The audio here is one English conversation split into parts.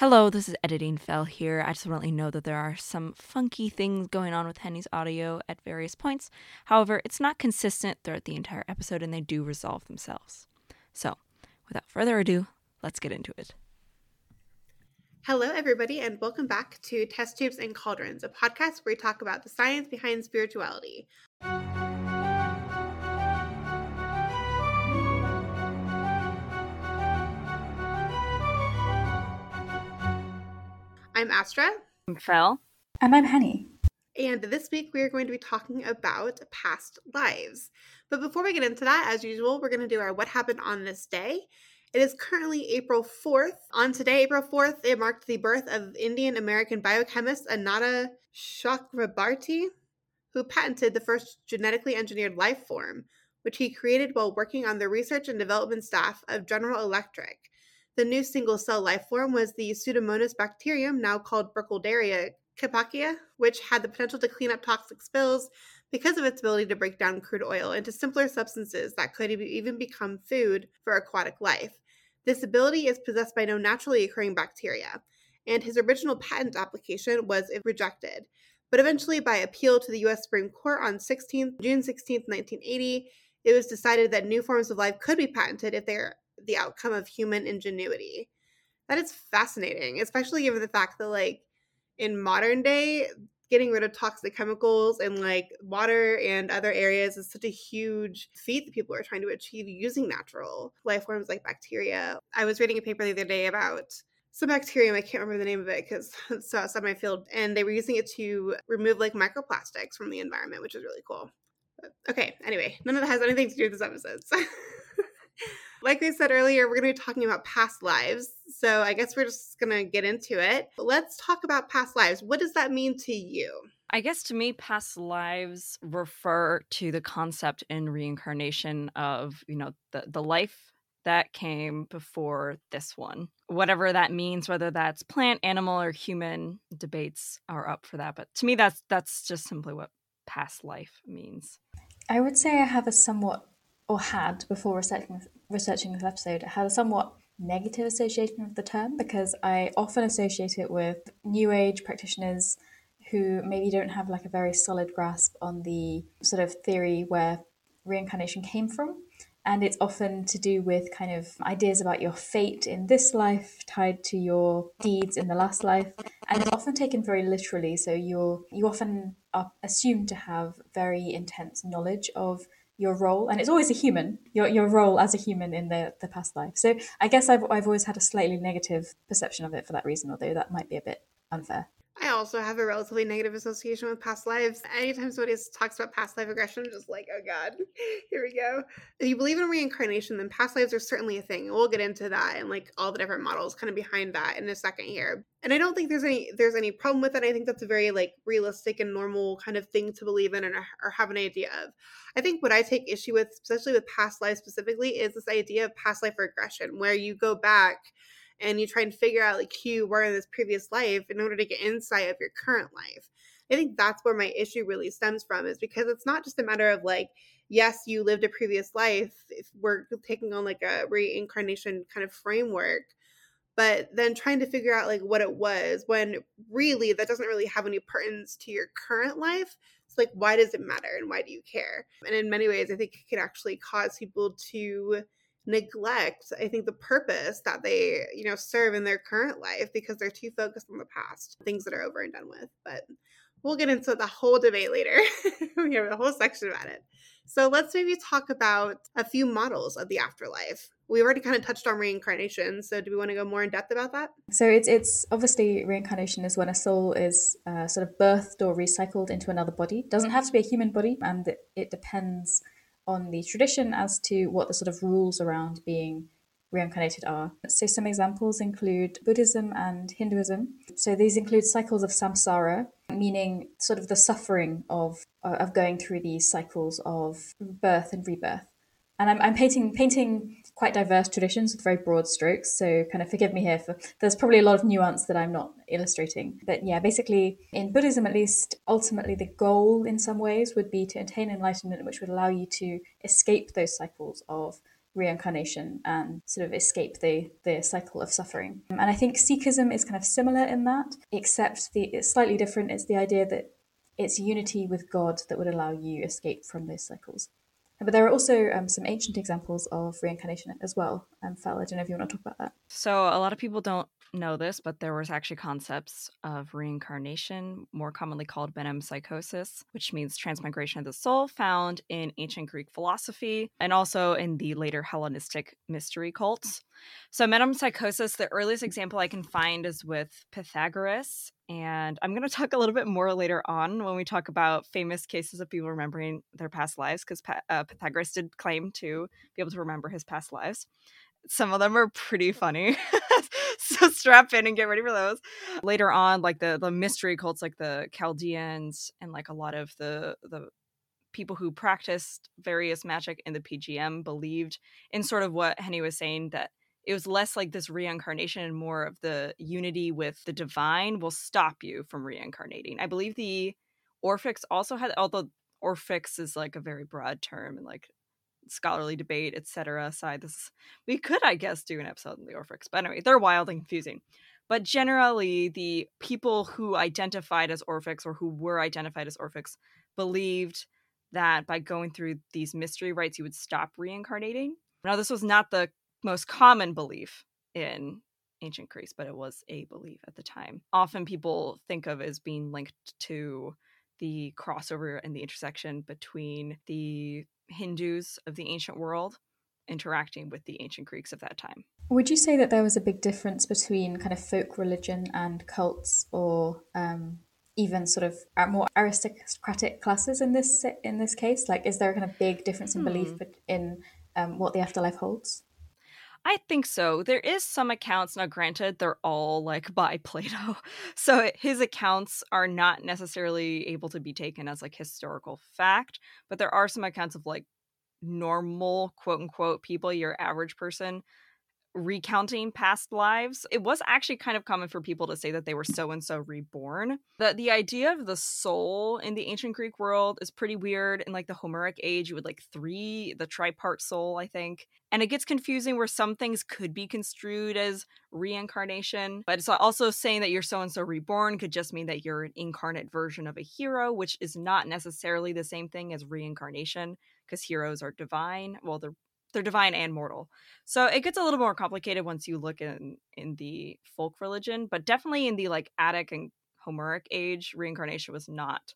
Hello, this is Editing Phil here. I just want to let you know that there are some funky things going on with Henny's audio at various points. However, it's not consistent throughout the entire episode and they do resolve themselves. So, without further ado, let's get into it. Hello, everybody, and welcome back to Test Tubes and Cauldrons, a podcast where we talk about the science behind spirituality. I'm Astra. I'm Phil. And I'm Henny. And this week we are going to be talking about past lives. But before we get into that, as usual, we're going to do our What Happened on This Day. It is currently April 4th. On today, April 4th, it marked the birth of Indian-American biochemist Ananta Chakrabarty, who patented the first genetically engineered life form, which he created while working on the research and development staff of General Electric. The new single-cell life form was the Pseudomonas bacterium, now called Burkholderia capacea, which had the potential to clean up toxic spills because of its ability to break down crude oil into simpler substances that could even become food for aquatic life. This ability is possessed by no naturally occurring bacteria, and his original patent application was rejected. But eventually, by appeal to the U.S. Supreme Court on June 16, 1980, it was decided that new forms of life could be patented if they are the outcome of human ingenuity. That is fascinating, especially given the fact that, like, in modern day, getting rid of toxic chemicals and, like, water and other areas is such a huge feat that people are trying to achieve using natural life forms like bacteria. I was reading a paper the other day about some bacterium, I can't remember the name of it because it's so outside my field, and they were using it to remove, like, microplastics from the environment, which is really cool. But, okay, anyway, none of that has anything to do with this episode. So. Like we said earlier, we're going to be talking about past lives, so I guess we're just going to get into it. But let's talk about past lives. What does that mean to you? I guess to me, past lives refer to the concept in reincarnation of, you know, the life that came before this one. Whatever that means, whether that's plant, animal, or human, debates are up for that. But to me, that's just simply what past life means. I would say I have a somewhat, or had before researching this episode, I had a somewhat negative association with the term because I often associate it with New Age practitioners who maybe don't have, like, a very solid grasp on the sort of theory where reincarnation came from. And it's often to do with kind of ideas about your fate in this life tied to your deeds in the last life. And it's often taken very literally. So you often are assumed to have very intense knowledge of your role, and it's always a human, your role as a human in the past life. So I guess I've always had a slightly negative perception of it for that reason, although that might be a bit unfair. I also have a relatively negative association with past lives. Anytime somebody talks about past life regression, I'm just like, oh God, here we go. If you believe in reincarnation, then past lives are certainly a thing. We'll get into that and, like, all the different models kind of behind that in a second here. And I don't think there's any problem with it. I think that's a very, like, realistic and normal kind of thing to believe in and or have an idea of. I think what I take issue with, especially with past lives specifically, is this idea of past life regression, where you go back and you try and figure out, like, who you were in this previous life in order to get insight of your current life. I think that's where my issue really stems from, is because it's not just a matter of, like, yes, you lived a previous life. We're taking on, like, a reincarnation kind of framework, but then trying to figure out, like, what it was when really that doesn't really have any pertinence to your current life. It's like, why does it matter and why do you care? And in many ways, I think it could actually cause people to neglect, I think, the purpose that they, you know, serve in their current life because they're too focused on the past, things that are over and done with. But we'll get into the whole debate later. We have a whole section about it. So let's maybe talk about a few models of the afterlife. We've already kind of touched on reincarnation, so do we want to go more in depth about that? So it's obviously reincarnation is when a soul is sort of birthed or recycled into another body. It doesn't have to be a human body, and it depends on the tradition as to what the sort of rules around being reincarnated are. So some examples include Buddhism and Hinduism. So these include cycles of samsara, meaning sort of the suffering of going through these cycles of birth and rebirth. And I'm painting quite diverse traditions with very broad strokes, so kind of forgive me here for there's probably a lot of nuance that I'm not illustrating. But yeah, basically in Buddhism at least, ultimately the goal in some ways would be to attain enlightenment, which would allow you to escape those cycles of reincarnation and sort of escape the cycle of suffering. And I think Sikhism is kind of similar in that, except it's slightly different. It's the idea that it's unity with God that would allow you escape from those cycles. But there are also some ancient examples of reincarnation as well. Phil, I don't know if you want to talk about that. So a lot of people don't know this, but there was actually concepts of reincarnation, more commonly called metempsychosis, which means transmigration of the soul, found in ancient Greek philosophy and also in the later Hellenistic mystery cults. So metempsychosis, the earliest example I can find is with Pythagoras. And I'm going to talk a little bit more later on when we talk about famous cases of people remembering their past lives, because Pythagoras did claim to be able to remember his past lives. Some of them are pretty funny. So strap in and get ready for those. Later on, like the mystery cults, like the Chaldeans and like a lot of the people who practiced various magic in the PGM believed in sort of what Henny was saying, that it was less like this reincarnation and more of the unity with the divine will stop you from reincarnating. I believe the Orphics also had, although Orphics is like a very broad term and like scholarly debate, etc. side. This we could, I guess, do an episode on the Orphics, but anyway, they're wild and confusing. But generally, the people who identified as Orphics or who were identified as Orphics believed that by going through these mystery rites, you would stop reincarnating. Now, this was not the most common belief in ancient Greece, but it was a belief at the time. Often people think of as being linked to the crossover and the intersection between the Hindus of the ancient world interacting with the ancient Greeks of that time. Would you say that there was a big difference between kind of folk religion and cults, or even sort of more aristocratic classes in this case? Like, is there a kind of big difference in belief in what the afterlife holds? I think so. There is some accounts, now granted, they're all like by Plato, so his accounts are not necessarily able to be taken as like historical fact, but there are some accounts of like normal, quote unquote, people, your average person recounting past lives. It was actually kind of common for people to say that they were so-and-so reborn. The idea of the soul in the ancient Greek world is pretty weird. In like the Homeric age, you would like the tripart soul, I think. And it gets confusing where some things could be construed as reincarnation, but it's also saying that you're so-and-so reborn could just mean that you're an incarnate version of a hero, which is not necessarily the same thing as reincarnation, because heroes are divine. Well, they're divine and mortal. So it gets a little more complicated once you look in the folk religion, but definitely in the like Attic and Homeric age, reincarnation was not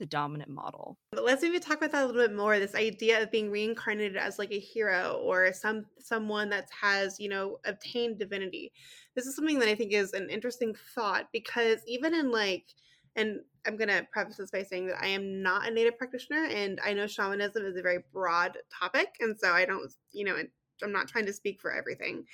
the dominant model. But let's maybe talk about that a little bit more, this idea of being reincarnated as like a hero or someone that has, you know, obtained divinity. This is something that I think is an interesting thought, because even in like, and I'm going to preface this by saying that I am not a native practitioner, and I know shamanism is a very broad topic, and so I don't, you know, I'm not trying to speak for everything.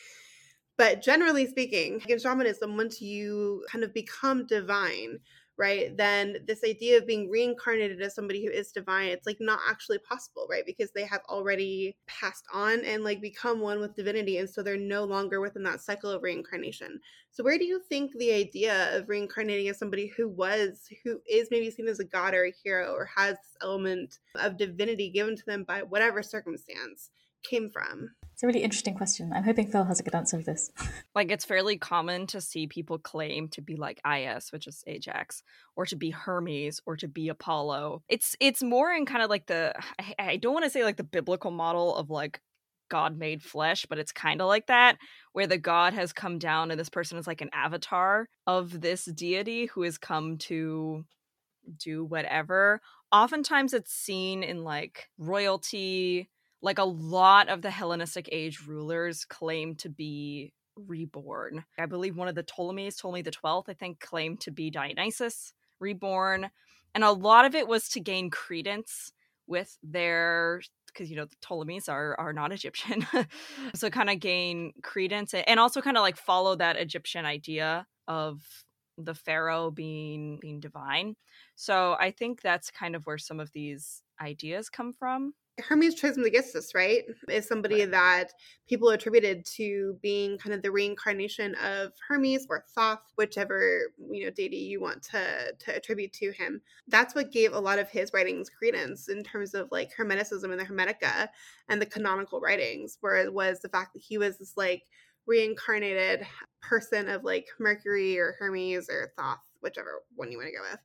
But generally speaking, in shamanism, once you kind of become divine, right, then this idea of being reincarnated as somebody who is divine, it's like not actually possible, right, because they have already passed on and like become one with divinity, and so they're no longer within that cycle of reincarnation. So where do you think the idea of reincarnating as somebody who is maybe seen as a god or a hero or has this element of divinity given to them by whatever circumstance came from? It's a really interesting question. I'm hoping Phil has a good answer to this. Like, it's fairly common to see people claim to be like Ias, which is Ajax, or to be Hermes, or to be Apollo. It's more in kind of like I don't want to say like the biblical model of like God made flesh, but it's kind of like that, where the god has come down and this person is like an avatar of this deity who has come to do whatever. Oftentimes it's seen in like royalty. Like a lot of the Hellenistic age rulers claim to be reborn. I believe one of the Ptolemies, Ptolemy the 12th, I think, claimed to be Dionysus reborn. And a lot of it was to gain credence with their, because, you know, the Ptolemies are not Egyptian. So kind of gain credence and also kind of like follow that Egyptian idea of the pharaoh being divine. So I think that's kind of where some of these ideas come from. Hermes tries him against us, right? Is somebody that people attributed to being kind of the reincarnation of Hermes or Thoth, whichever, you know, deity you want to attribute to him. That's what gave a lot of his writings credence in terms of like Hermeticism and the Hermetica and the canonical writings, where it was the fact that he was this like reincarnated person of like Mercury or Hermes or Thoth, whichever one you want to go with.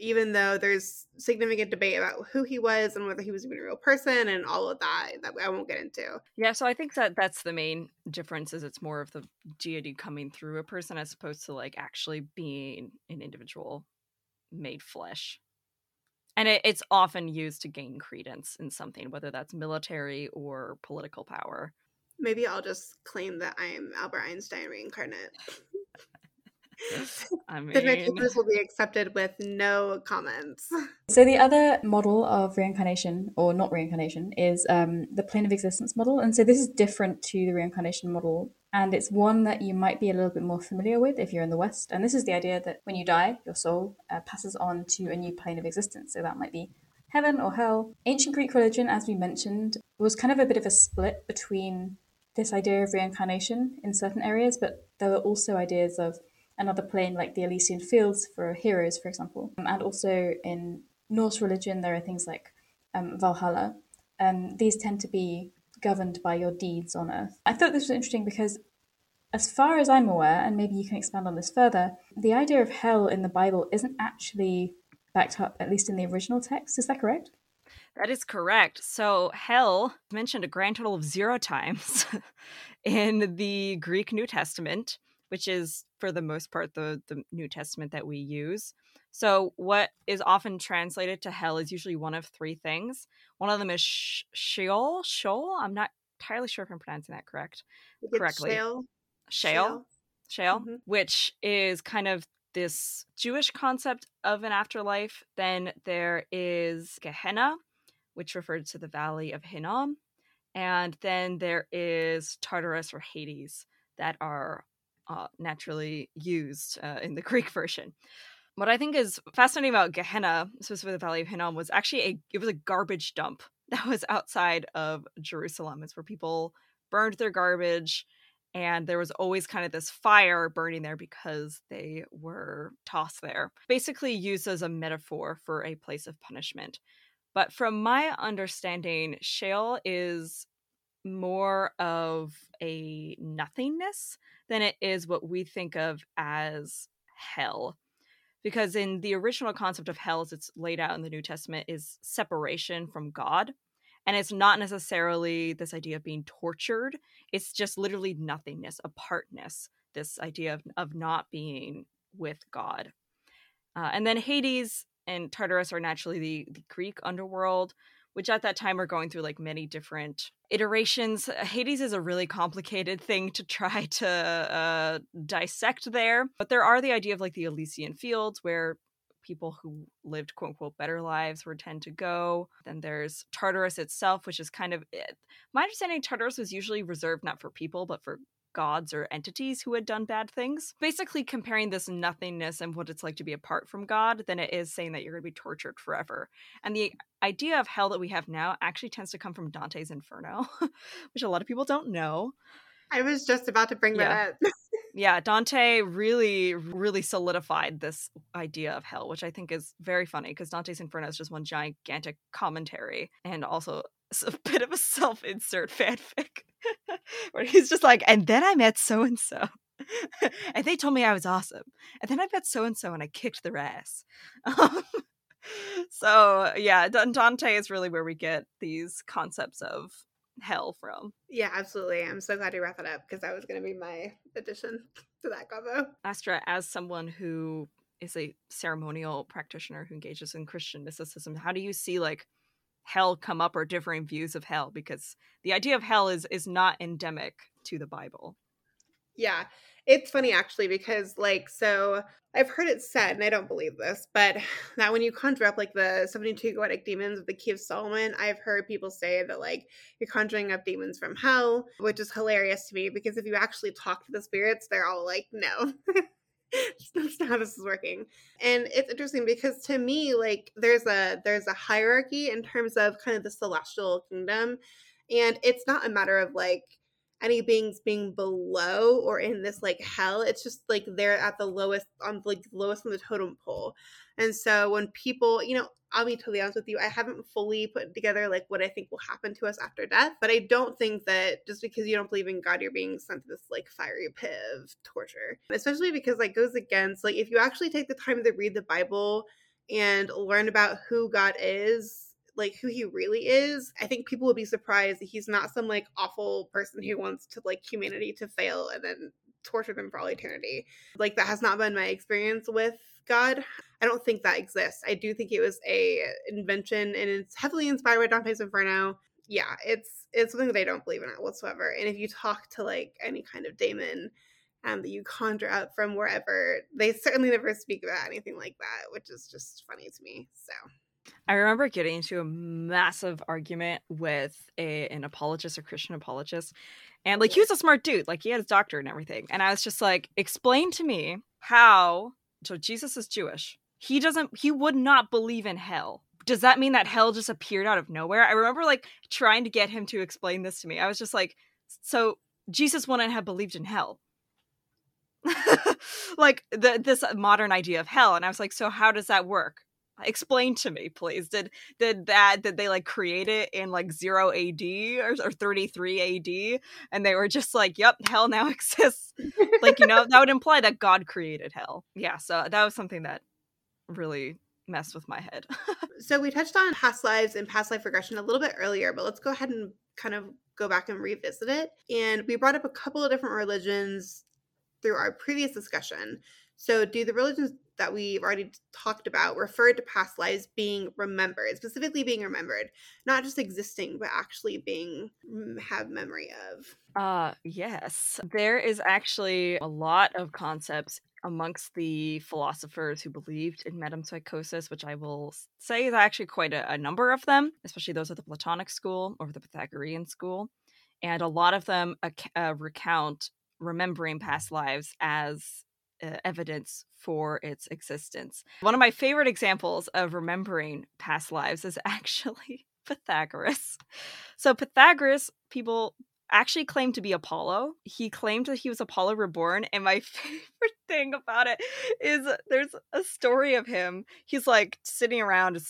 Even though there's significant debate about who he was and whether he was even a real person and all of that, that I won't get into. Yeah, so I think that that's the main difference, is it's more of the deity coming through a person as opposed to like actually being an individual made flesh. And it's often used to gain credence in something, whether that's military or political power. Maybe I'll just claim that I'm Albert Einstein reincarnate. I mean... Then my papers will be accepted with no comments. So the other model of reincarnation, or not reincarnation, is the plane of existence model. And so this is different to the reincarnation model. And it's one that you might be a little bit more familiar with if you're in the West. And this is the idea that when you die, your soul passes on to a new plane of existence. So that might be heaven or hell. Ancient Greek religion, as we mentioned, was kind of a bit of a split between this idea of reincarnation in certain areas, but there were also ideas of another plane like the Elysian Fields for heroes, for example. And also in Norse religion, there are things like Valhalla. These tend to be governed by your deeds on earth. I thought this was interesting because as far as I'm aware, and maybe you can expand on this further, the idea of hell in the Bible isn't actually backed up, at least in the original text. Is that correct? That is correct. So hell is mentioned a grand total of 0 times in the Greek New Testament, which is, for the most part, the New Testament that we use. So what is often translated to hell is usually one of 3 things. One of them is Sheol. I'm not entirely sure if I'm pronouncing that correctly. Sheol, mm-hmm. Which is kind of this Jewish concept of an afterlife. Then there is Gehenna, which referred to the Valley of Hinnom. And then there is Tartarus or Hades that are naturally used in the Greek version. What I think is fascinating about Gehenna, specifically the Valley of Hinnom, was actually it was a garbage dump that was outside of Jerusalem. It's where people burned their garbage, and there was always kind of this fire burning there because they were tossed there. Basically used as a metaphor for a place of punishment. But from my understanding, Sheol is more of a nothingness than it is what we think of as hell. Because in the original concept of hell, as it's laid out in the New Testament, is separation from God. And it's not necessarily this idea of being tortured. It's just literally nothingness, apartness, this idea of not being with God. And then Hades and Tartarus are naturally the Greek underworld, which at that time are going through like many different iterations. Hades is a really complicated thing to try to dissect there. But there are the idea of like the Elysian Fields, where people who lived quote unquote better lives would tend to go. Then there's Tartarus itself, which is kind of it. My understanding, Tartarus was usually reserved not for people, but for gods or entities who had done bad things. Basically comparing this nothingness and what it's like to be apart from God than it is saying that you're going to be tortured forever. And the idea of hell that we have now actually tends to come from Dante's Inferno, which a lot of people don't know. I was just about to bring that up. Yeah, Dante really, really solidified this idea of hell, which I think is very funny because Dante's Inferno is just one gigantic commentary and also a bit of a self-insert fanfic where he's just like, and then I met so-and-so and they told me I was awesome, and then I met so-and-so and I kicked their ass. So yeah, Dante is really where we get these concepts of hell from. Yeah, absolutely. I'm so glad you wrapped that up because that was going to be my addition to that combo. Astra, as someone who is a ceremonial practitioner who engages in Christian mysticism, how do you see like hell come up, or differing views of hell, because the idea of hell is not endemic to the Bible? Yeah, it's funny actually, because like, so I've heard it said, and I don't believe this, but that when you conjure up like the 72 goetic demons of the Key of Solomon, I've heard people say that like you're conjuring up demons from hell, which is hilarious to me because if you actually talk to the spirits, they're all like, no. That's not how this is working. And it's interesting because to me, like, there's a hierarchy in terms of kind of the celestial kingdom. And it's not a matter of like any beings being below or in this like hell. It's just like they're at the lowest on like lowest on the totem pole. And so when people, you know, I'll be totally honest with you, I haven't fully put together like what I think will happen to us after death. But I don't think that just because you don't believe in God, you're being sent to this like fiery pit of torture, especially because like goes against like if you actually take the time to read the Bible and learn about who God is, like who he really is, I think people would be surprised that he's not some like awful person who wants to like humanity to fail and then torture them for all eternity. Like that has not been my experience with God. I don't think that exists. I do think it was a invention and it's heavily inspired by Dante's Inferno. Yeah, it's something that I don't believe in whatsoever. And if you talk to like any kind of daemon that you conjure up from wherever, they certainly never speak about anything like that, which is just funny to me. So I remember getting into a massive argument with an apologist, a Christian apologist, and like he was a smart dude, like he had his doctorate and everything. And I was just like, explain to me how, so Jesus is Jewish. He would not believe in hell. Does that mean that hell just appeared out of nowhere? I remember like trying to get him to explain this to me. I was just like, so Jesus wouldn't have believed in hell. Like this modern idea of hell. And I was like, so how does that work? Explain to me, please. Did they like create it in like 0 AD or 33 AD and they were just like, yep, hell now exists. Like, you know, that would imply that God created hell. Yeah, so that was something that really messed with my head. So we touched on past lives and past life regression a little bit earlier, but let's go ahead and kind of go back and revisit it. And we brought up a couple of different religions through our previous discussion. So do the religions that we've already talked about referred to past lives being remembered, specifically being remembered, not just existing, but actually being have memory of? Yes. There is actually a lot of concepts amongst the philosophers who believed in metempsychosis, which I will say is actually quite a number of them, especially those of the Platonic school or the Pythagorean school. And a lot of them recount remembering past lives as evidence for its existence. One of my favorite examples of remembering past lives is actually Pythagoras. So Pythagoras, people actually claimed to be Apollo. He claimed that he was Apollo reborn. And my favorite thing about it is there's a story of him. He's like sitting around a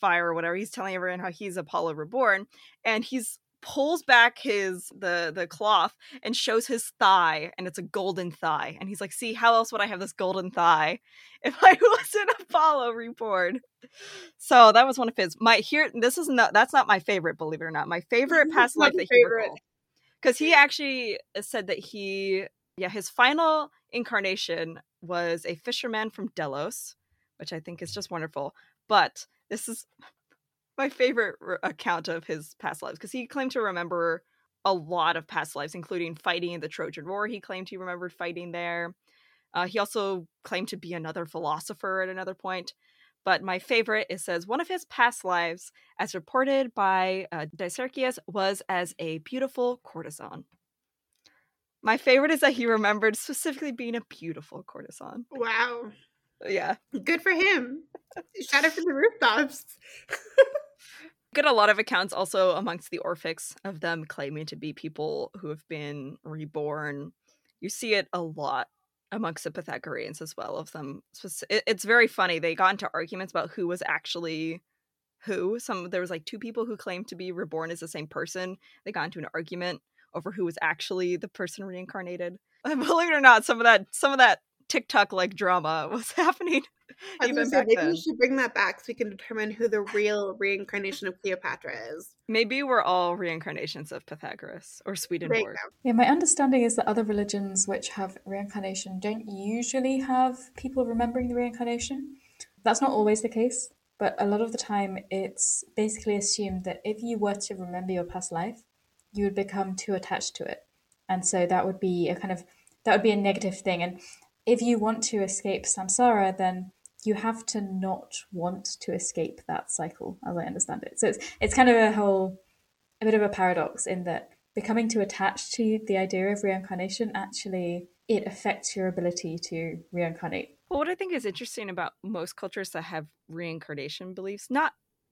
fire or whatever. He's telling everyone how he's Apollo reborn. And he's pulls back the cloth and shows his thigh, and it's a golden thigh, and he's like, see, how else would I have this golden thigh if I wasn't Apollo reborn? So that was one of his that's not my favorite, believe it or not. My favorite past life that he recalled, because he actually said that his final incarnation was a fisherman from Delos, which I think is just wonderful. But this is my favorite account of his past lives, because he claimed to remember a lot of past lives, including fighting in the Trojan War. He claimed he remembered fighting there. He also claimed to be another philosopher at another point. But my favorite, it says, one of his past lives, as reported by Dicercius, was as a beautiful courtesan. My favorite is that he remembered specifically being a beautiful courtesan. Wow. Yeah. Good for him. Shout out from the rooftops. Get a lot of accounts also amongst the Orphics of them claiming to be people who have been reborn. You see it a lot amongst the Pythagoreans as well, of them. It's very funny. They got into arguments about who was actually who. There was like two people who claimed to be reborn as the same person. They got into an argument over who was actually the person reincarnated. Believe it or not, some of that TikTok like drama was happening. Maybe we should bring that back so we can determine who the real reincarnation of Cleopatra is. Maybe we're all reincarnations of Pythagoras or Swedenborg. Yeah, my understanding is that other religions which have reincarnation don't usually have people remembering the reincarnation. That's not always the case, but a lot of the time it's basically assumed that if you were to remember your past life, you would become too attached to it. And so that would be a negative thing. And if you want to escape samsara, then you have to not want to escape that cycle, as I understand it. So it's kind of a bit of a paradox in that becoming too attached to the idea of reincarnation actually it affects your ability to reincarnate. Well, what I think is interesting about most cultures that have reincarnation beliefs,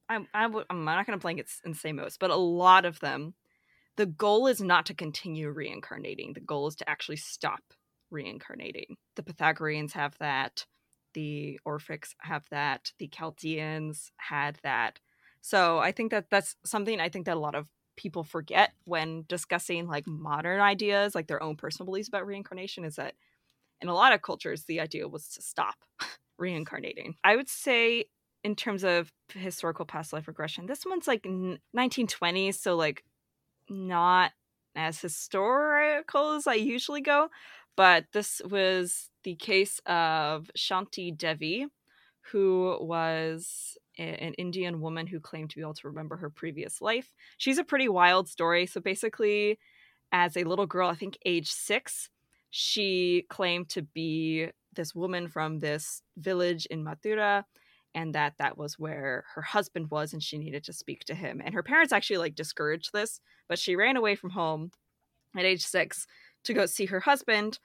I'm not going to blanket and say most, but a lot of them, the goal is not to continue reincarnating. The goal is to actually stop reincarnating. The Pythagoreans have that. The Orphics have that. The Chaldeans had that. So I think that that's something I think that a lot of people forget when discussing like modern ideas, like their own personal beliefs about reincarnation, is that in a lot of cultures, the idea was to stop reincarnating. I would say in terms of historical past life regression, this one's like 1920s, so like not as historical as I usually go, but this was the case of Shanti Devi, who was an Indian woman who claimed to be able to remember her previous life. She's a pretty wild story. So basically, as a little girl, I think age 6, she claimed to be this woman from this village in Mathura, and that was where her husband was, and she needed to speak to him. And her parents actually like discouraged this, but she ran away from home at age 6 to go see her husband,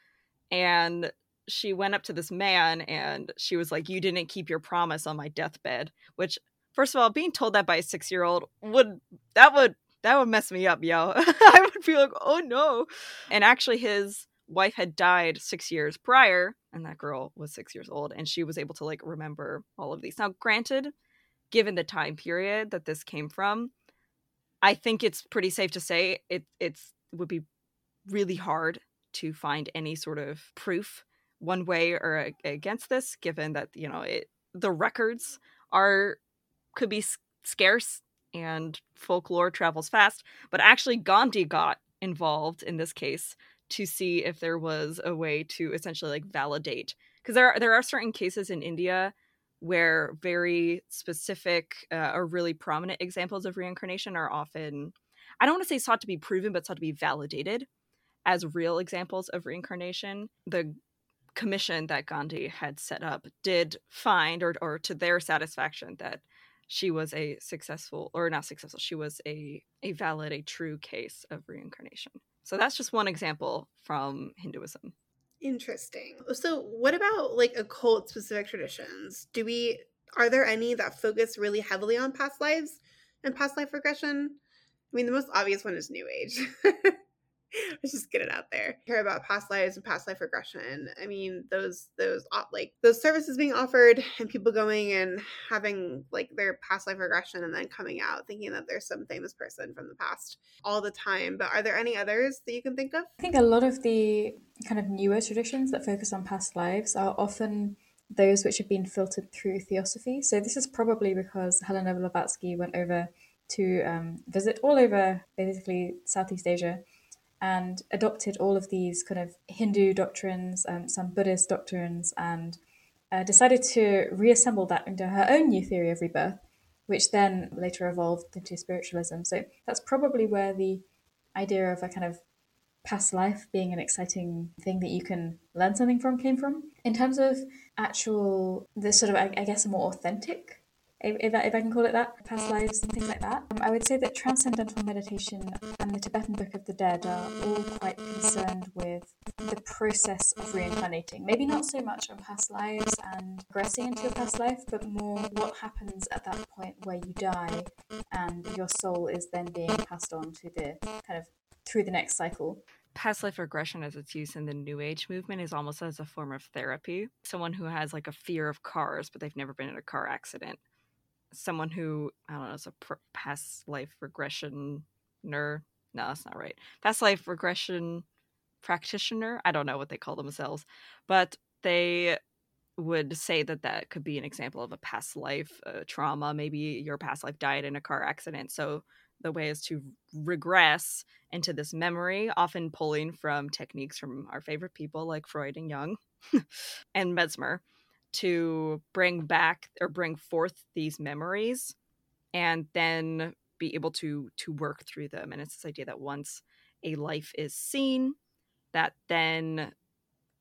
and she went up to this man and she was like, "You didn't keep your promise on my deathbed," which, first of all, being told that by a 6-year-old would mess me up, yo. I would be like, oh no. And actually his wife had died 6 years prior, and that girl was 6 years old, and she was able to like remember all of these. Now, granted, given the time period that this came from, I think it's pretty safe to say it's would be really hard to find any sort of proof one way or against this, given that, you know, the records could be scarce and folklore travels fast. But actually Gandhi got involved in this case to see if there was a way to essentially like validate, because there are certain cases in India where very specific or really prominent examples of reincarnation are often, I don't want to say sought to be proven, but sought to be validated as real examples of reincarnation. The commission that Gandhi had set up did find, or to their satisfaction, that she was a true case of reincarnation. So that's just one example from Hinduism. Interesting. So what about like occult specific traditions? Are there any that focus really heavily on past lives and past life regression? I mean, the most obvious one is New Age. Let's just get it out there. Hear about past lives and past life regression. I mean, those services being offered and people going and having like their past life regression and then coming out thinking that there's some famous person from the past all the time. But are there any others that you can think of? I think a lot of the kind of newer traditions that focus on past lives are often those which have been filtered through theosophy. So this is probably because Helena Blavatsky went over to visit all over basically Southeast Asia and adopted all of these kind of Hindu doctrines, some Buddhist doctrines, and decided to reassemble that into her own new theory of rebirth, which then later evolved into spiritualism. So that's probably where the idea of a kind of past life being an exciting thing that you can learn something from came from. In terms of a more authentic, if I can call it that, past lives and things like that. I would say that transcendental meditation and the Tibetan Book of the Dead are all quite concerned with the process of reincarnating. Maybe not so much on past lives and progressing into your past life, but more what happens at that point where you die and your soul is then being passed on to the kind of through the next cycle. Past life regression, as it's used in the New Age movement, is almost as a form of therapy. Someone who has like a fear of cars, but they've never been in a car accident. Someone who, I don't know, is a past life regression nerd. No, that's not right. Past life regression practitioner. I don't know what they call themselves, but they would say that could be an example of a past life trauma. Maybe your past life died in a car accident. So the way is to regress into this memory, often pulling from techniques from our favorite people like Freud and Jung and Mesmer, to bring back or bring forth these memories and then be able to work through them. And it's this idea that once a life is seen, that then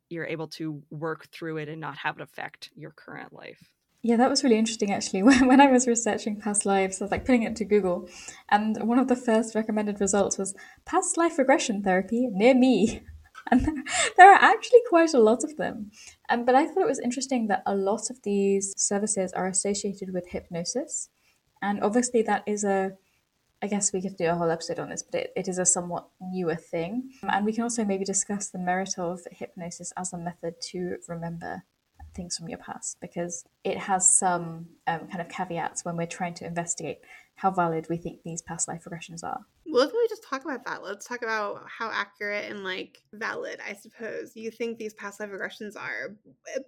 you're able to work through it and not have it affect your current life. Yeah, that was really interesting, actually. When I was researching past lives, I was like putting it to Google, and one of the first recommended results was past life regression therapy near me. And there are actually quite a lot of them. But I thought it was interesting that a lot of these services are associated with hypnosis. And obviously that is I guess we could do a whole episode on this, but it is a somewhat newer thing. And we can also maybe discuss the merit of hypnosis as a method to remember things from your past, because it has some kind of caveats when we're trying to investigate how valid we think these past life regressions are. Well, let's really just talk about that. Let's talk about how accurate and valid, I suppose, you think these past life regressions are,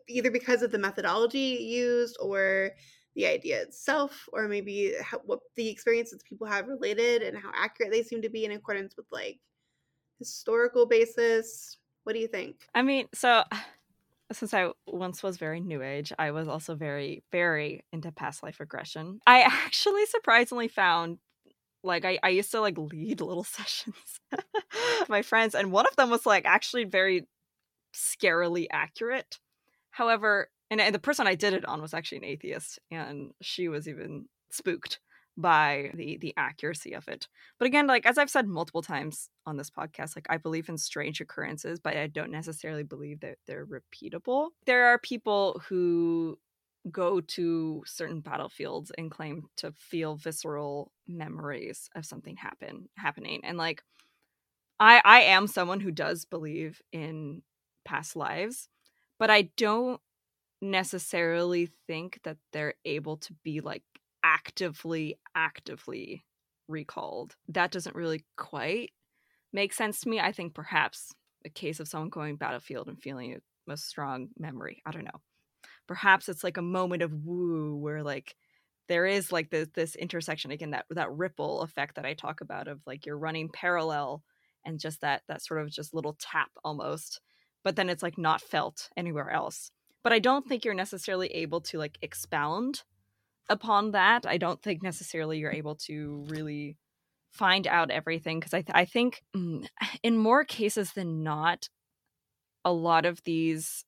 either because of the methodology used or the idea itself, or maybe what the experiences people have related and how accurate they seem to be in accordance with historical basis. What do you think? I mean, so since I once was very New Age, I was also very, very into past life regression. I actually surprisingly found I used to lead little sessions with my friends, and one of them was actually very scarily accurate. However, and the person I did it on was actually an atheist, and she was even spooked by the accuracy of it. But again, as I've said multiple times on this podcast, I believe in strange occurrences, but I don't necessarily believe that they're repeatable. There are people who go to certain battlefields and claim to feel visceral memories of something happening. And I am someone who does believe in past lives, but I don't necessarily think that they're able to be actively recalled. That doesn't really quite make sense to me. I think perhaps a case of someone going battlefield and feeling a strong memory. I don't know. Perhaps it's a moment of woo where there is this intersection, again, that ripple effect that I talk about of you're running parallel and just that sort of just little tap almost, but then it's not felt anywhere else. But I don't think you're necessarily able to expound upon that. I don't think necessarily you're able to really find out everything, because I think in more cases than not, a lot of these,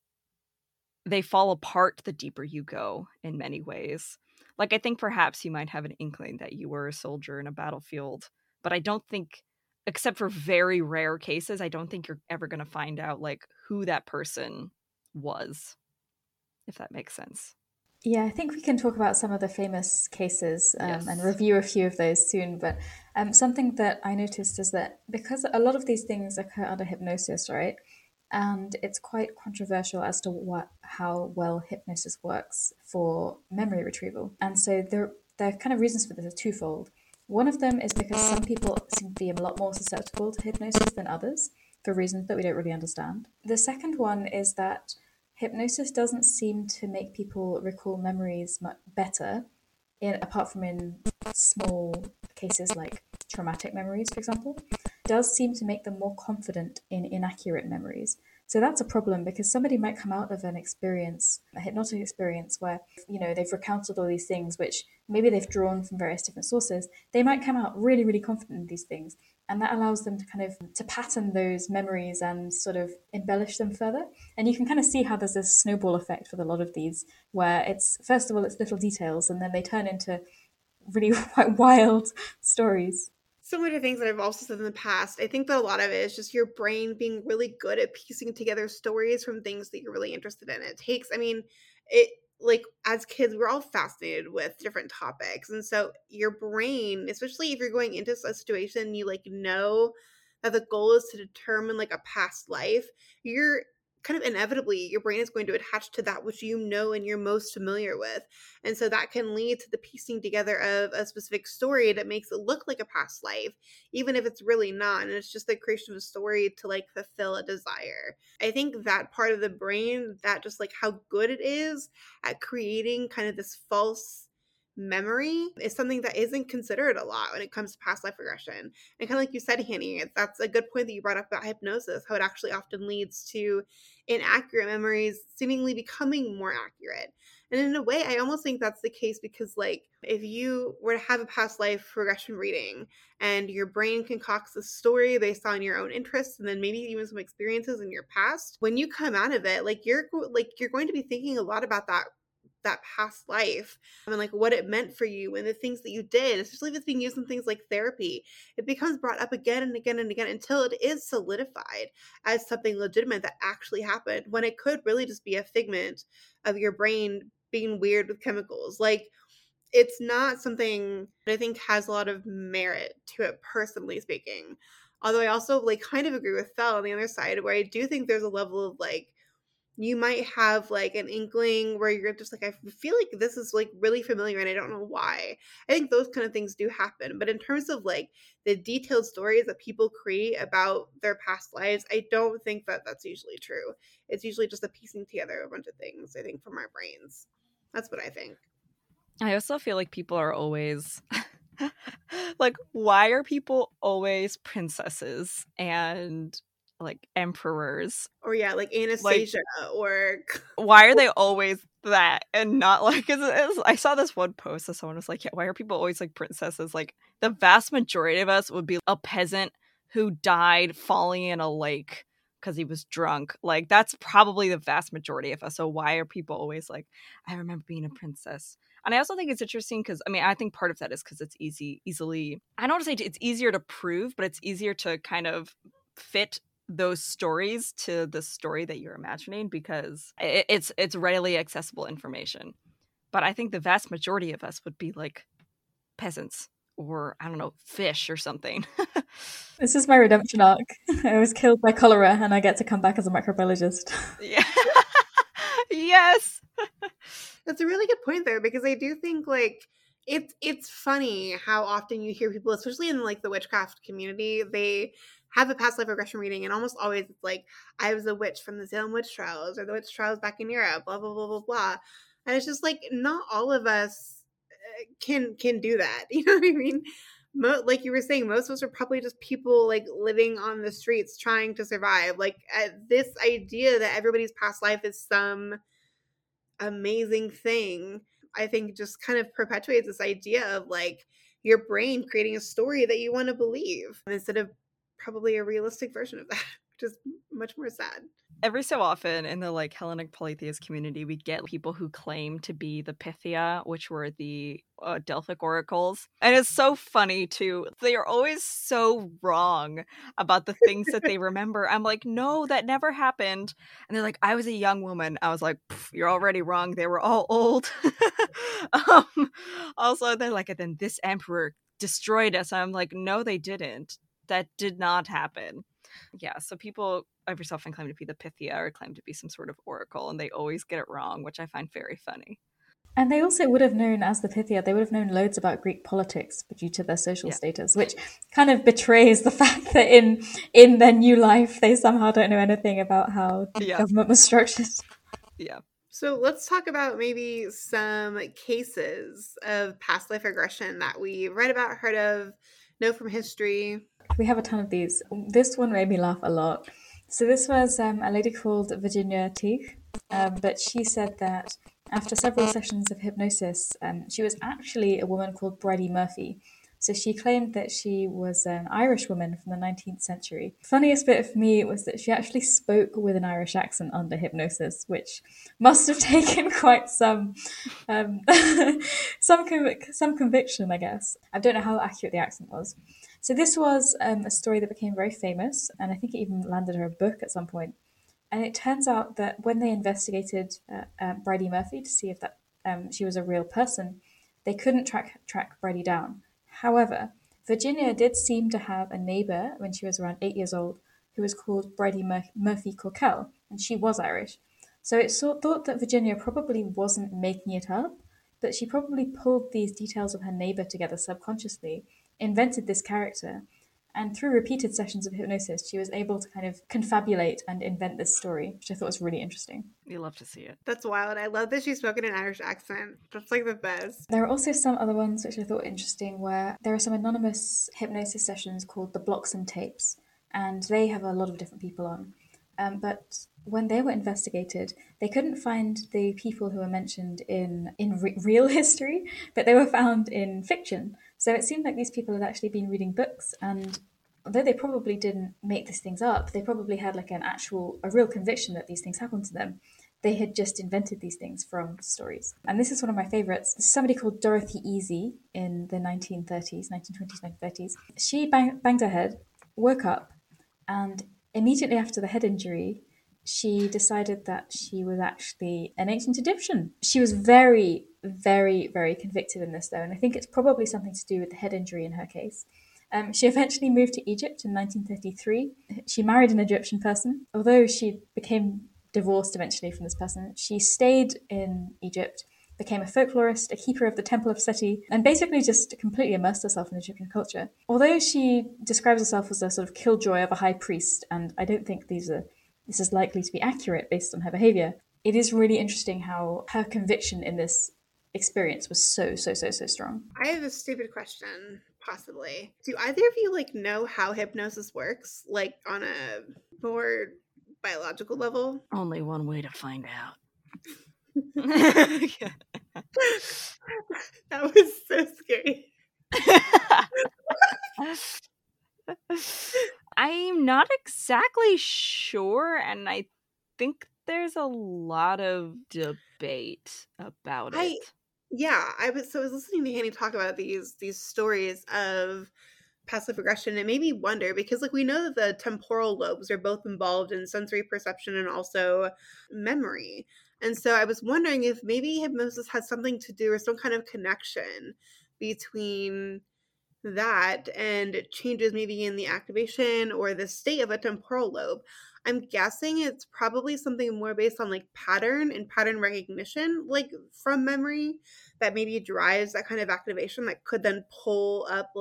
they fall apart the deeper you go in many ways. I think perhaps you might have an inkling that you were a soldier in a battlefield, but I don't think, except for very rare cases, I don't think you're ever going to find out who that person was, if that makes sense. Yeah, I think we can talk about some of the famous cases and review a few of those soon. But something that I noticed is that because a lot of these things occur under hypnosis, right? And it's quite controversial as to how well hypnosis works for memory retrieval. And so there are kind of reasons for this are twofold. One of them is because some people seem to be a lot more susceptible to hypnosis than others for reasons that we don't really understand. The second one is that hypnosis doesn't seem to make people recall memories much better, apart from in small cases like traumatic memories, for example. Does seem to make them more confident in inaccurate memories. So that's a problem, because somebody might come out of an experience, a hypnotic experience, where they've recounted all these things, which maybe they've drawn from various different sources. They might come out really, really confident in these things, and that allows them to pattern those memories and sort of embellish them further. And you can kind of see how there's this snowball effect with a lot of these, where it's, first of all, it's little details, and then they turn into really quite wild stories. Similar to things that I've also said in the past, I think that a lot of it is just your brain being really good at piecing together stories from things that you're really interested in. It takes, as kids, we're all fascinated with different topics. And so your brain, especially if you're going into a situation, you know that the goal is to determine a past life, you're kind of inevitably, your brain is going to attach to that which you know and you're most familiar with. And so that can lead to the piecing together of a specific story that makes it look like a past life, even if it's really not. And it's just the creation of a story to fulfill a desire. I think that part of the brain, that just how good it is at creating kind of this false memory, is something that isn't considered a lot when it comes to past life regression. And kind of like you said, Hanny, that's a good point that you brought up about hypnosis, how it actually often leads to inaccurate memories seemingly becoming more accurate. And in a way, I almost think that's the case because if you were to have a past life regression reading and your brain concocts a story based on your own interests and then maybe even some experiences in your past, when you come out of it, you're going to be thinking a lot about that that past life and like what it meant for you and the things that you did, especially if it's being used in things like therapy, it becomes brought up again and again and again until it is solidified as something legitimate that actually happened, when it could really just be a figment of your brain being weird with chemicals. Like, it's not something that I think has a lot of merit to it, personally speaking. Although I also like kind of agree with Phil on the other side, where I do think there's a level of like, you might have like an inkling where you're just like, I feel like this is like really familiar and I don't know why. I think those kind of things do happen. But in terms of like the detailed stories that people create about their past lives, I don't think that that's usually true. It's usually just a piecing together of a bunch of things, I think, from our brains. That's what I think. I also feel like people are always like, why are people always princesses and like emperors, or yeah, like Anastasia, like, or why are they always that and not like I saw this one post that someone was like, yeah, why are people always like princesses? Like, the vast majority of us would be a peasant who died falling in a lake because he was drunk. Like, that's probably the vast majority of us. So why are people always like, I remember being a princess? And I also think it's interesting because, I mean, I think part of that is because it's easily, I don't want to say it's easier to prove, but it's easier to kind of fit those stories to the story that you're imagining because it's readily accessible information. But I think the vast majority of us would be like peasants or, I don't know, fish or something. This is my redemption arc. I was killed by cholera and I get to come back as a microbiologist. Yeah. Yes. That's a really good point there, because I do think like it's funny how often you hear people, especially in like the witchcraft community, they have a past life regression reading, and almost always it's like, I was a witch from the Salem witch trials or the witch trials back in Europe, blah, blah, blah, blah, blah. And it's just like, not all of us can do that. You know what I mean? Like you were saying, most of us are probably just people like living on the streets trying to survive. Like this idea that everybody's past life is some amazing thing, I think just kind of perpetuates this idea of like your brain creating a story that you want to believe instead of probably a realistic version of that, which is much more sad. Every so often in the like Hellenic polytheist community, we get people who claim to be the Pythia, which were the Delphic oracles. And it's so funny too. They are always so wrong about the things that they remember. I'm like, no, that never happened. And they're like, I was a young woman. I was like, you're already wrong. They were all old. Also, they're like, and then this emperor destroyed us. I'm like, no, they didn't. That did not happen. Yeah, so people every so often claim to be the Pythia or claim to be some sort of oracle, and they always get it wrong, which I find very funny. And they also would have known, as the Pythia, they would have known loads about Greek politics due to their social status, which kind of betrays the fact that in their new life, they somehow don't know anything about how the government was structured. Yeah. So let's talk about maybe some cases of past life regression that we read about, heard of, know from history. We have a ton of these. This one made me laugh a lot. So this was a lady called Virginia Teague, but she said that after several sessions of hypnosis, she was actually a woman called Bridie Murphy. So she claimed that she was an Irish woman from the 19th century. Funniest bit for me was that she actually spoke with an Irish accent under hypnosis, which must have taken quite some conviction, I guess. I don't know how accurate the accent was. So this was a story that became very famous, and I think it even landed her a book at some point. And it turns out that when they investigated Bridie Murphy to see if that she was a real person, they couldn't track Bridie down. However, Virginia did seem to have a neighbour when she was around 8 years old who was called Bridie Murphy Corkell, and she was Irish. So it's thought that Virginia probably wasn't making it up, but she probably pulled these details of her neighbour together subconsciously, invented this character, and through repeated sessions of hypnosis, she was able to kind of confabulate and invent this story, which I thought was really interesting. You love to see it. That's wild. I love that she spoke in an Irish accent. That's like the best. There are also some other ones which I thought interesting, where there are some anonymous hypnosis sessions called the Blocks and Tapes, and they have a lot of different people on. But when they were investigated, they couldn't find the people who were mentioned in real history, but they were found in fiction. So it seemed like these people had actually been reading books, and although they probably didn't make these things up, they probably had like a real conviction that these things happened to them. They had just invented these things from stories. And this is one of my favorites. Somebody called Dorothy Easy in the 1930s. She banged her head, woke up, and immediately after the head injury, she decided that she was actually an ancient Egyptian. She was very, very, very convicted in this, though, and I think it's probably something to do with the head injury in her case. She eventually moved to Egypt in 1933. She married an Egyptian person. Although she became divorced eventually from this person, she stayed in Egypt, became a folklorist, a keeper of the Temple of Seti, and basically just completely immersed herself in Egyptian culture. Although she describes herself as a sort of killjoy of a high priest, and I don't think this is likely to be accurate based on her behavior, it is really interesting how her conviction in this experience was so strong. I have a stupid question, possibly. Do either of you know how hypnosis works, on a more biological level? Only one way to find out. That was so scary. I'm not exactly sure, and I think there's a lot of debate about it. Yeah, I was listening to Hanny talk about these stories of passive regression. It made me wonder because, we know that the temporal lobes are both involved in sensory perception and also memory. And so I was wondering if maybe hypnosis has something to do or some kind of connection between that and changes maybe in the activation or the state of a temporal lobe. I'm guessing it's probably something more based on pattern and pattern recognition, from memory, that maybe drives that kind of activation that could then pull up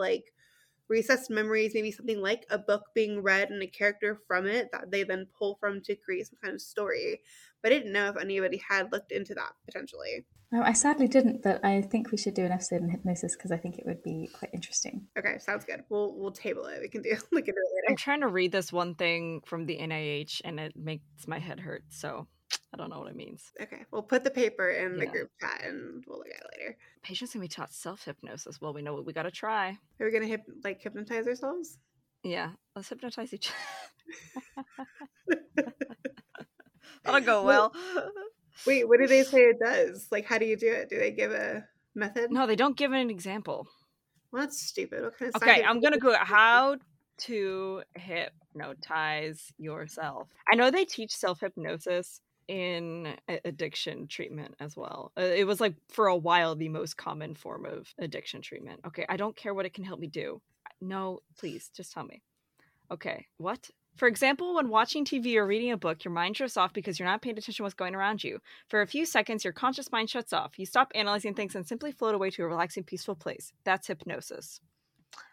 recessed memories, maybe something like a book being read and a character from it that they then pull from to create some kind of story. But I didn't know if anybody had looked into that potentially. No, I sadly didn't, but I think we should do an episode on hypnosis because I think it would be quite interesting. Okay, sounds good. We'll table it. We can look at it later. I'm trying to read this one thing from the NIH and it makes my head hurt, so I don't know what it means. Okay, we'll put the paper in the group chat and we'll look at it later. Patients can be taught self-hypnosis. Well, we know what we got to try. Are we going to hypnotize ourselves? Yeah, let's hypnotize each other. That'll go well. Wait, what do they say it does? How do you do it? Do they give a method? No, they don't give an example. Well, that's stupid. What kind of okay, I'm going to go how to hypnotize yourself. I know they teach self-hypnosis in addiction treatment as well. It was for a while the most common form of addiction treatment. Okay, I don't care what it can help me do. No, please, just tell me. Okay, what? For example, when watching TV or reading a book, your mind drifts off because you're not paying attention to what's going around you. For a few seconds, your conscious mind shuts off. You stop analyzing things and simply float away to a relaxing, peaceful place. That's hypnosis.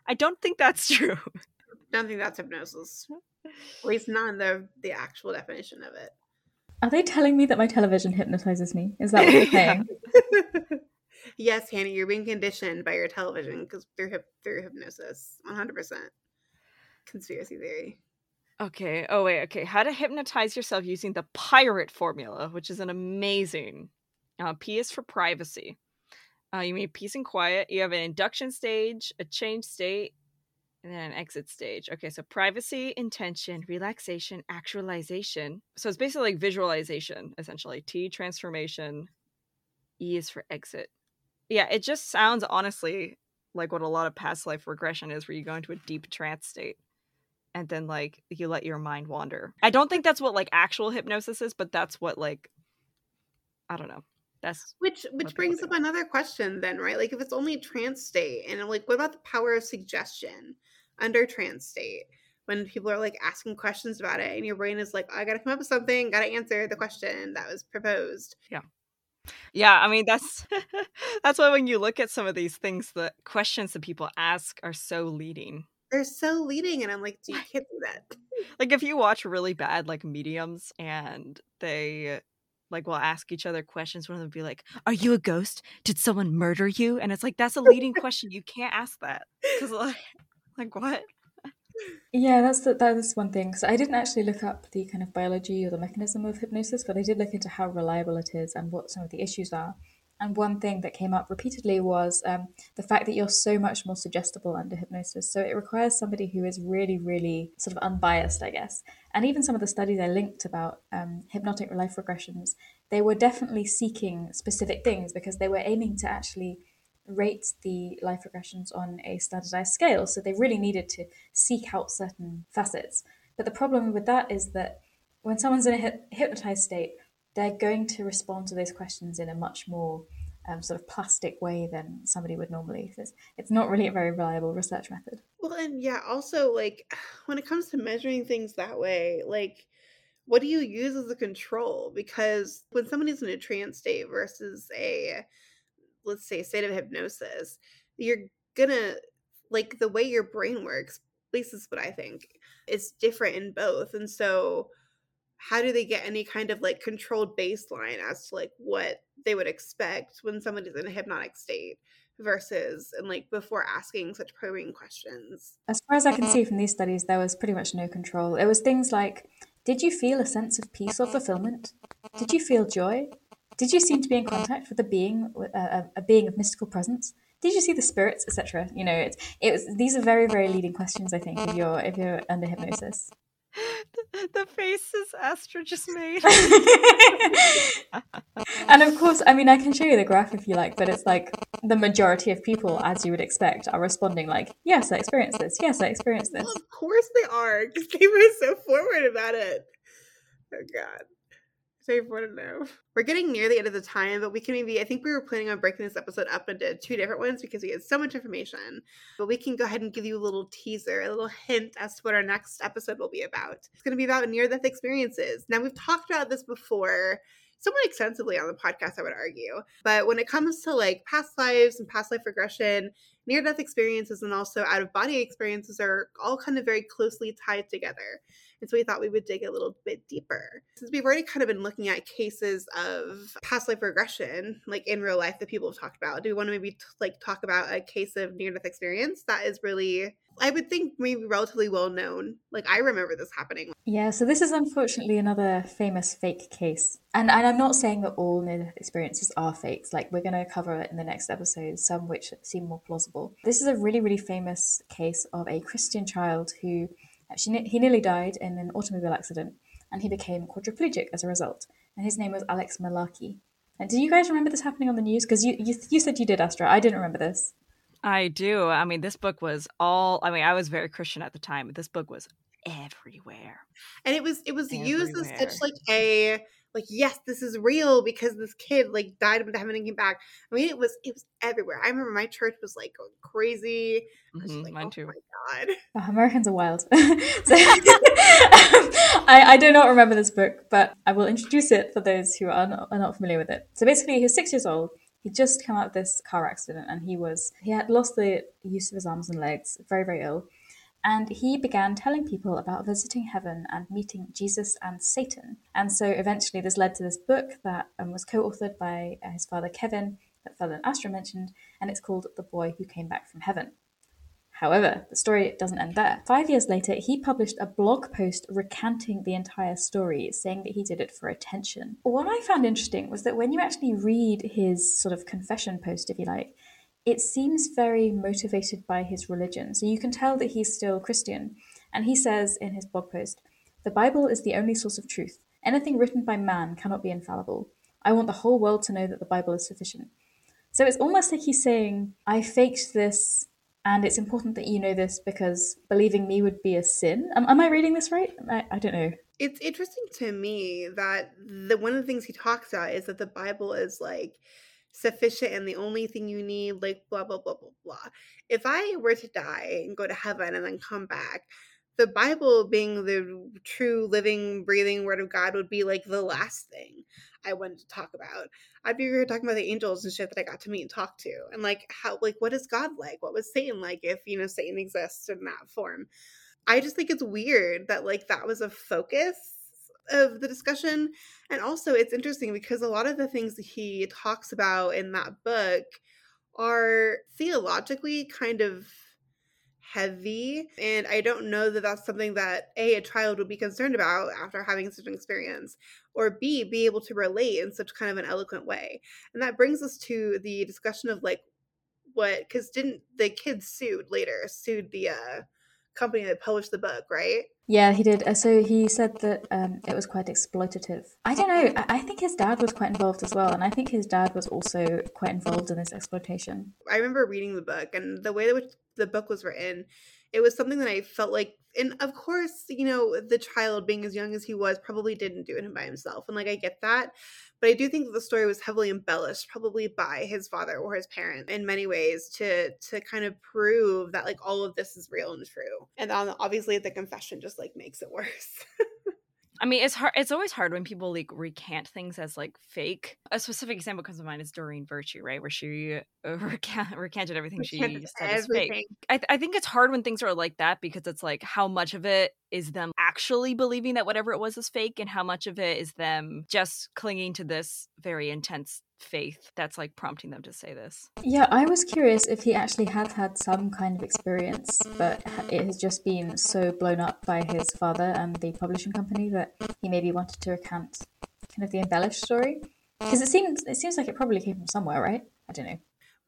I don't think that's true. I don't think that's hypnosis. At least not in the actual definition of it. Are they telling me that my television hypnotizes me? Is that what they're saying? Yes, Hannah, you're being conditioned by your television because through hypnosis. 100%. Conspiracy theory. Okay. Oh, wait. Okay. How to hypnotize yourself using the pirate formula, which is an amazing. P is for privacy. You mean peace and quiet. You have an induction stage, a change state, and then an exit stage. Okay. So privacy, intention, relaxation, actualization. So it's basically visualization, essentially. T, transformation. E is for exit. Yeah. It just sounds honestly like what a lot of past life regression is, where you go into a deep trance state. And then, you let your mind wander. I don't think that's what, actual hypnosis is, but that's what, I don't know. That's Which brings up another question then, right? If it's only trance state, and what about the power of suggestion under trance state? When people are, asking questions about it, and your brain is oh, I gotta come up with something, gotta answer the question that was proposed. Yeah. Yeah, I mean, that's that's why when you look at some of these things, the questions that people ask are so leading. They're so leading, and I'm do you can't do that? If you watch really bad mediums, and they will ask each other questions, one of them will be "Are you a ghost? Did someone murder you?" And it's that's a leading question. You can't ask that because what? Yeah, that's one thing. So I didn't actually look up the kind of biology or the mechanism of hypnosis, but I did look into how reliable it is and what some of the issues are. And one thing that came up repeatedly was the fact that you're so much more suggestible under hypnosis. So it requires somebody who is really, really sort of unbiased, I guess. And even some of the studies I linked about hypnotic life regressions, they were definitely seeking specific things because they were aiming to actually rate the life regressions on a standardized scale. So they really needed to seek out certain facets. But the problem with that is that when someone's in a hypnotized state, they're going to respond to those questions in a much more sort of plastic way than somebody would normally. It's not really a very reliable research method. Well, and yeah, also like when it comes to measuring things that way, like what do you use as a control? Because when somebody's in a trance state versus a, let's say, state of hypnosis, you're gonna, like the way your brain works, at least is what I think, is different in both. And so how do they get any kind of like controlled baseline as to like what they would expect when somebody's in a hypnotic state versus and like before asking such probing questions? As far as I can see from these studies, there was pretty much no control. It was things like, did you feel a sense of peace or fulfillment? Did you feel joy? Did you seem to be in contact with a being of mystical presence? Did you see the spirits, etc.? You know, these are very, very leading questions, I think, if you're under hypnosis. The faces Astra just made. And of course, I mean, I can show you the graph if you like, but it's like the majority of people, as you would expect, are responding like, yes, I experienced this. Yes, I experienced this. Well, of course they are, because they were so forward about it. Oh, God. They want to know. We're getting near the end of the time, but we can maybe, I think we were planning on breaking this episode up into two different ones because we had so much information, but we can go ahead and give you a little teaser, a little hint as to what our next episode will be about. It's going to be about near-death experiences. Now, we've talked about this before somewhat extensively on the podcast, I would argue, but when it comes to like past lives and past life regression, near-death experiences and also out-of-body experiences are all kind of very closely tied together. And so we thought we would dig a little bit deeper. Since we've already kind of been looking at cases of past life regression, like in real life that people have talked about, do we want to maybe talk about a case of near-death experience that is really, I would think, maybe relatively well-known? Like, I remember this happening. Yeah, so this is unfortunately another famous fake case. And I'm not saying that all near-death experiences are fakes. Like, we're going to cover in the next episode some which seem more plausible. This is a really, really famous case of a Christian child who... he nearly died in an automobile accident, and he became quadriplegic as a result. And his name was Alex Malarkey. And do you guys remember this happening on the news? Because you said you did, Astra. I didn't remember this. I do. I mean, this book was all... I mean, I was very Christian at the time, but this book was everywhere. And it was used as such like a... like, yes, this is real because this kid like died of heaven and came back. I mean, it was everywhere. I remember my church was like going crazy. I was like, mine too. My God. Oh, Americans are wild. So, I do not remember this book, but I will introduce it for those who are not familiar with it. So basically, he was 6 years old. He'd just come out of this car accident and he had lost the use of his arms and legs, very, very ill. And he began telling people about visiting heaven and meeting Jesus and Satan. And so eventually this led to this book that was co-authored by his father, Kevin, that Phil and Astra mentioned, and it's called The Boy Who Came Back from Heaven. However, the story doesn't end there. 5 years later, he published a blog post recanting the entire story, saying that he did it for attention. What I found interesting was that when you actually read his sort of confession post, if you like, it seems very motivated by his religion. So you can tell that he's still Christian. And he says in his blog post, "The Bible is the only source of truth. Anything written by man cannot be infallible. I want the whole world to know that the Bible is sufficient." So it's almost like he's saying, I faked this, and it's important that you know this because believing me would be a sin. Am I reading this right? I don't know. It's interesting to me that one of the things he talks about is that the Bible is like, sufficient and the only thing you need, like blah, blah, blah, blah, blah. If I were to die and go to heaven and then come back, the Bible being the true living, breathing word of God would be like the last thing I wanted to talk about. I'd be here talking about the angels and shit that I got to meet and talk to. And like, how, like, what is God like? What was Satan like if, you know, Satan exists in that form? I just think it's weird that like that was a focus of the discussion. And also it's interesting because a lot of the things that he talks about in that book are theologically kind of heavy. And I don't know that that's something that A, a child would be concerned about after having such an experience, or B, be able to relate in such kind of an eloquent way. And that brings us to the discussion of like what, because didn't the kid sued the company that published the book, right? Yeah, he did. So he said that it was quite exploitative. I don't know. I think his dad was quite involved as well. And I think his dad was also quite involved in this exploitation. I remember reading the book, and the way that the book was written, it was something that I felt like, and of course, you know, the child being as young as he was probably didn't do it by himself. And like, I get that. But I do think that the story was heavily embellished, probably by his father or his parent in many ways, to kind of prove that like all of this is real and true. And obviously the confession just like makes it worse. I mean, it's hard. It's always hard when people like recant things as like fake. A specific example comes to mind is Doreen Virtue, right? Where she recanted everything she said is fake. I think it's hard when things are like that, because it's like how much of it is them actually believing that whatever it was is fake, and how much of it is them just clinging to this very intense faith that's like prompting them to say this. Yeah, I was curious if he actually had had some kind of experience, but it has just been so blown up by his father and the publishing company that he maybe wanted to recant kind of the embellished story, because it seems like it probably came from somewhere, right? I don't know.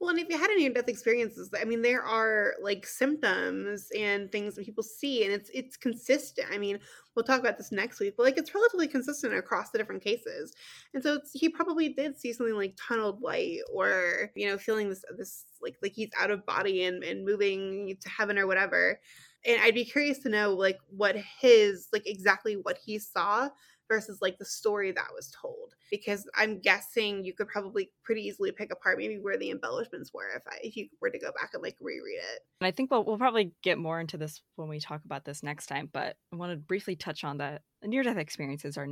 Well, and if you had any near-death experiences, I mean, there are like symptoms and things that people see, and it's consistent. I mean, we'll talk about this next week, but like it's relatively consistent across the different cases. And so he probably did see something like tunneled light, or, you know, feeling this like he's out of body and moving to heaven or whatever. And I'd be curious to know like what his, like exactly what he saw versus like the story that was told, because I'm guessing you could probably pretty easily pick apart maybe where the embellishments were if you were to go back and like reread it. And I think we'll probably get more into this when we talk about this next time, but I want to briefly touch on that near-death experiences are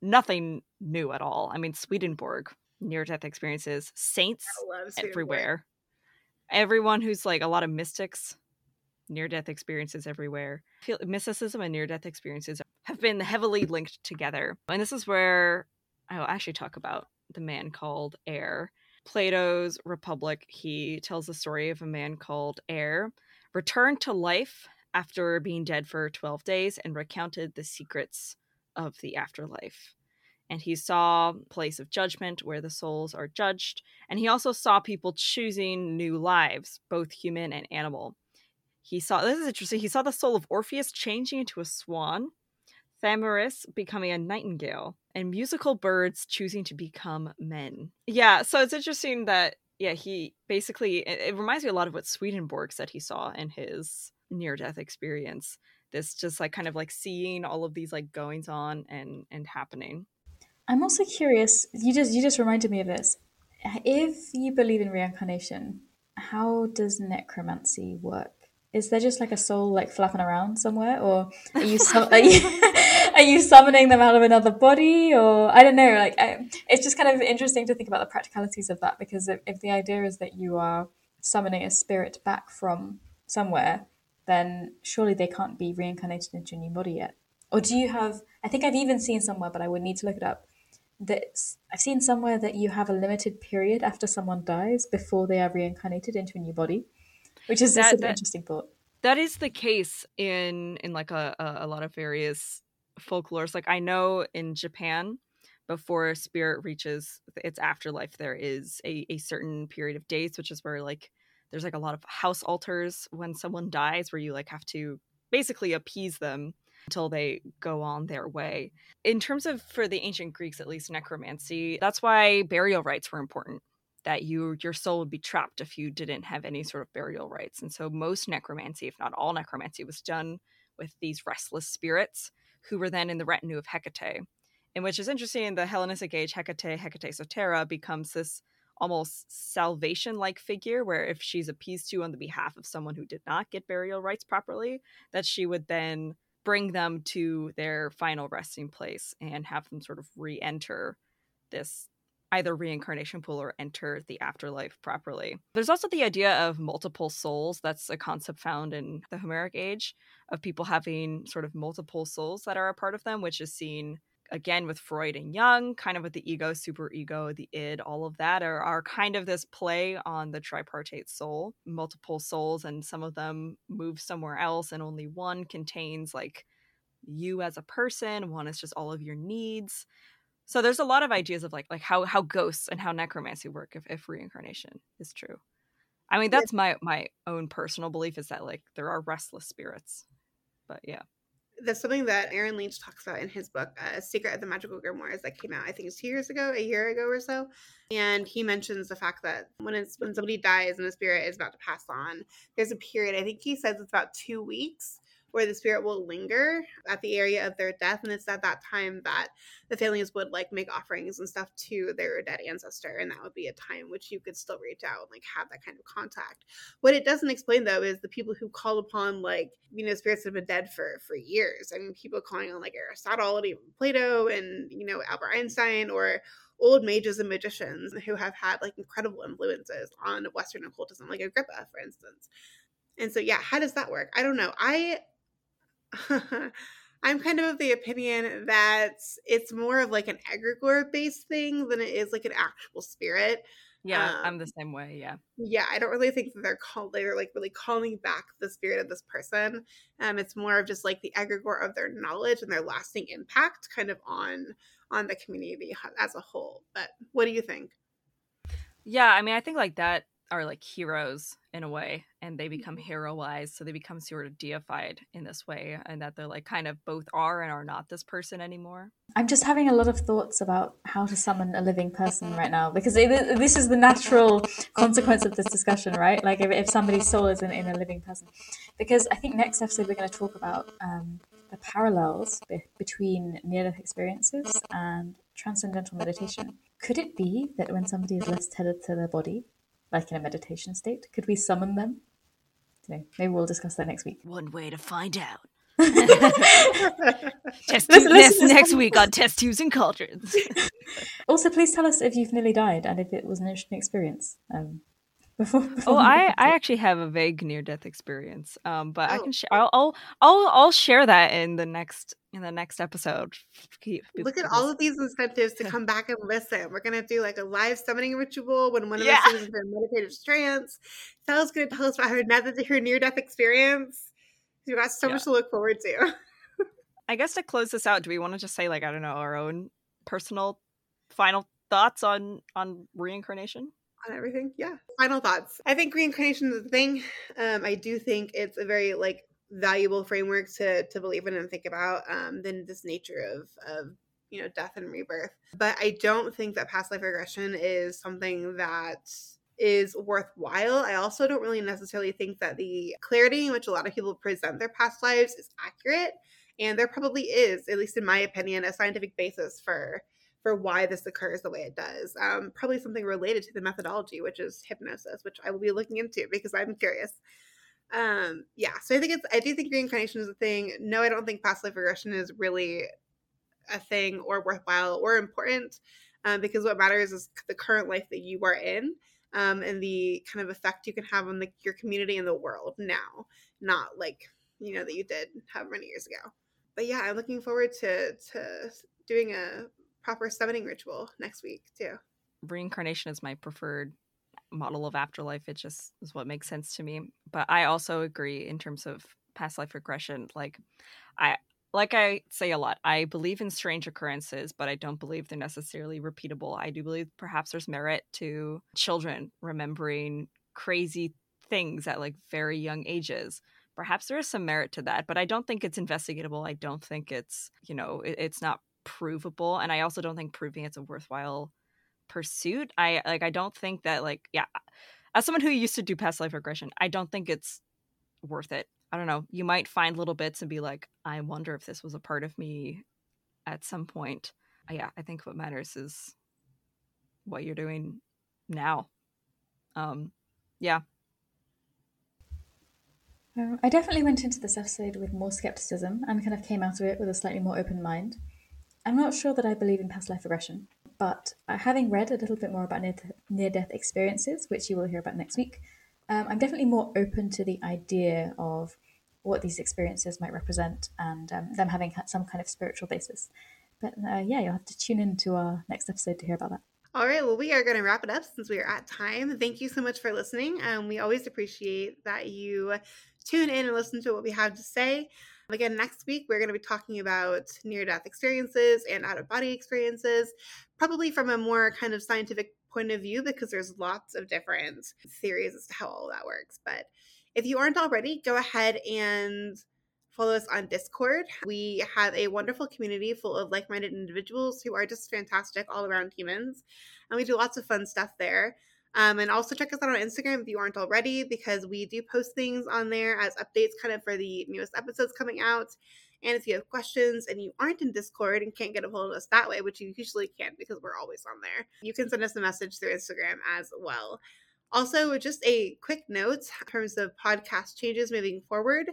nothing new at all. I mean, Swedenborg, near-death experiences, saints everywhere, everyone who's like a lot of mystics, near-death experiences everywhere. Mysticism and near-death experiences have been heavily linked together. And this is where I'll actually talk about the man called Air. Plato's Republic, he tells the story of a man called Air, returned to life after being dead for 12 days and recounted the secrets of the afterlife. And he saw a place of judgment where the souls are judged. And he also saw people choosing new lives, both human and animal. He saw the soul of Orpheus changing into a swan, Thamyris becoming a nightingale, and musical birds choosing to become men. Yeah, so it's interesting that, yeah, he basically, it reminds me a lot of what Swedenborg said he saw in his near-death experience. This just like kind of like seeing all of these like goings on and happening. I'm also curious, you just reminded me of this. If you believe in reincarnation, how does necromancy work? Is there just like a soul like flapping around somewhere, or are you summoning them out of another body, or I don't know? Like it's just kind of interesting to think about the practicalities of that, because if the idea is that you are summoning a spirit back from somewhere, then surely they can't be reincarnated into a new body yet. Or do you have? I think I've even seen somewhere, but I would need to look it up, that I've seen somewhere that you have a limited period after someone dies before they are reincarnated into a new body. Which is an interesting thought. That is the case in like a lot of various folklores. Like I know in Japan, before spirit reaches its afterlife, there is a certain period of days, which is where like there's like a lot of house altars when someone dies, where you like have to basically appease them until they go on their way. In terms of, for the ancient Greeks, at least, necromancy, that's why burial rites were important. That your soul would be trapped if you didn't have any sort of burial rites. And so most necromancy, if not all necromancy, was done with these restless spirits who were then in the retinue of Hecate. And which is interesting, in the Hellenistic age, Hecate Sotera, becomes this almost salvation-like figure, where if she's appeased to on the behalf of someone who did not get burial rites properly, that she would then bring them to their final resting place and have them sort of re-enter this either reincarnation pool or enter the afterlife properly. There's also the idea of multiple souls. That's a concept found in the Homeric age, of people having sort of multiple souls that are a part of them, which is seen again with Freud and Jung, kind of with the ego, superego, the id, all of that are kind of this play on the tripartite soul, multiple souls, and some of them move somewhere else, and only one contains like you as a person, one is just all of your needs. So there's a lot of ideas of like how ghosts and how necromancy work if reincarnation is true. I mean, that's my own personal belief is that like there are restless spirits, but yeah. That's something that Aaron Lynch talks about in his book, Secret of the Magical Grimoires, that came out, I think it's 2 years ago, a year ago or so. And he mentions the fact that when somebody dies and the spirit is about to pass on, there's a period, I think he says it's about 2 weeks, where the spirit will linger at the area of their death. And it's at that time that the families would like make offerings and stuff to their dead ancestor. And that would be a time which you could still reach out and like have that kind of contact. What it doesn't explain though, is the people who call upon like, you know, spirits that have been dead for years. I mean, people calling on like Aristotle and even Plato and, you know, Albert Einstein or old mages and magicians who have had like incredible influences on Western occultism, like Agrippa, for instance. And so, yeah, how does that work? I don't know. I'm kind of the opinion that it's more of like an egregore-based thing than it is like an actual spirit. Yeah, I'm the same way, yeah. Yeah, I don't really think that they're like really calling back the spirit of this person. It's more of just like the egregore of their knowledge and their lasting impact kind of on the community as a whole. But what do you think? Yeah, I mean, I think like that are like heroes in a way, and they become heroized, so they become sort of deified in this way, and that they're like kind of both are and are not this person anymore. I'm just having a lot of thoughts about how to summon a living person right now, because this is the natural consequence of this discussion, right? Like if somebody's soul is in a living person, because I think next episode we're going to talk about the parallels between near-death experiences and transcendental meditation. Could it be that when somebody is less tethered to their body, like in a meditation state, could we summon them? You know, maybe we'll discuss that next week. One way to find out. Next week on Test Tubes and Cauldrons. Also, please tell us if you've nearly died and if it was an interesting experience. I actually have a vague near-death experience, but I can I'll share that in the next episode. Look at all of these incentives to come back and listen. We're gonna do like a live summoning ritual when one of us is in a meditative trance. Sal's gonna tell us about her near-death experience. You got so much to look forward to. I guess to close this out, do we want to just say like I don't know our own personal final thoughts on reincarnation? On everything. Yeah. Final thoughts. I think reincarnation is a thing. I do think it's a very like valuable framework to believe in and think about than this nature of you know death and rebirth. But I don't think that past life regression is something that is worthwhile. I also don't really necessarily think that the clarity in which a lot of people present their past lives is accurate. And there probably is, at least in my opinion, a scientific basis for why this occurs the way it does. Probably something related to the methodology, which is hypnosis, which I will be looking into because I'm curious. So I do think reincarnation is a thing. No, I don't think past life regression is really a thing or worthwhile or important because what matters is the current life that you are in and the kind of effect you can have on your community and the world now, not like, you know, that you did however many years ago. But yeah, I'm looking forward to doing a proper summoning ritual next week too. Reincarnation is my preferred model of afterlife. It just is what makes sense to me. But I also agree in terms of past life regression. Like I say a lot, I believe in strange occurrences, but I don't believe they're necessarily repeatable. I do believe perhaps there's merit to children remembering crazy things at like very young ages. Perhaps there is some merit to that, but I don't think it's investigatable. I don't think it's, you know, it's not provable, and I also don't think proving it's a worthwhile pursuit. I don't think that as someone who used to do past life regression, I don't think it's worth it. I don't know, you might find little bits and be like, I wonder if this was a part of me at some point. I think what matters is what you're doing now. I definitely went into this episode with more skepticism and kind of came out of it with a slightly more open mind. I'm not sure that I believe in past life regression, but having read a little bit more about near-death experiences, which you will hear about next week, I'm definitely more open to the idea of what these experiences might represent and them having some kind of spiritual basis. But yeah, you'll have to tune into our next episode to hear about that. All right, well, we are going to wrap it up since we are at time. Thank you so much for listening. We always appreciate that you tune in and listen to what we have to say. Again, next week, we're going to be talking about near-death experiences and out-of-body experiences, probably from a more kind of scientific point of view, because there's lots of different theories as to how all that works. But if you aren't already, go ahead and follow us on Discord. We have a wonderful community full of like-minded individuals who are just fantastic all-around humans. And we do lots of fun stuff there. And also check us out on Instagram if you aren't already, because we do post things on there as updates kind of for the newest episodes coming out. And if you have questions and you aren't in Discord and can't get a hold of us that way, which you usually can't because we're always on there, you can send us a message through Instagram as well. Also, just a quick note in terms of podcast changes moving forward.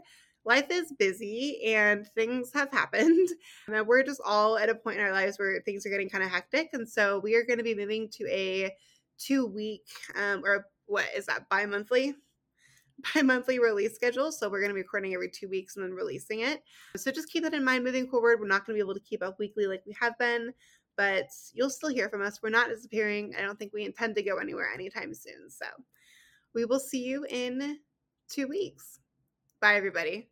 Life is busy and things have happened. And we're just all at a point in our lives where things are getting kind of hectic. And so we are going to be moving to a 2-week or what is that, bi-monthly release schedule. So we're going to be recording every 2 weeks and then releasing it. So just keep that in mind moving forward. We're not going to be able to keep up weekly like we have been, but you'll still hear from us. We're not disappearing. I don't think we intend to go anywhere anytime soon. So we will see you in 2 weeks. Bye, everybody.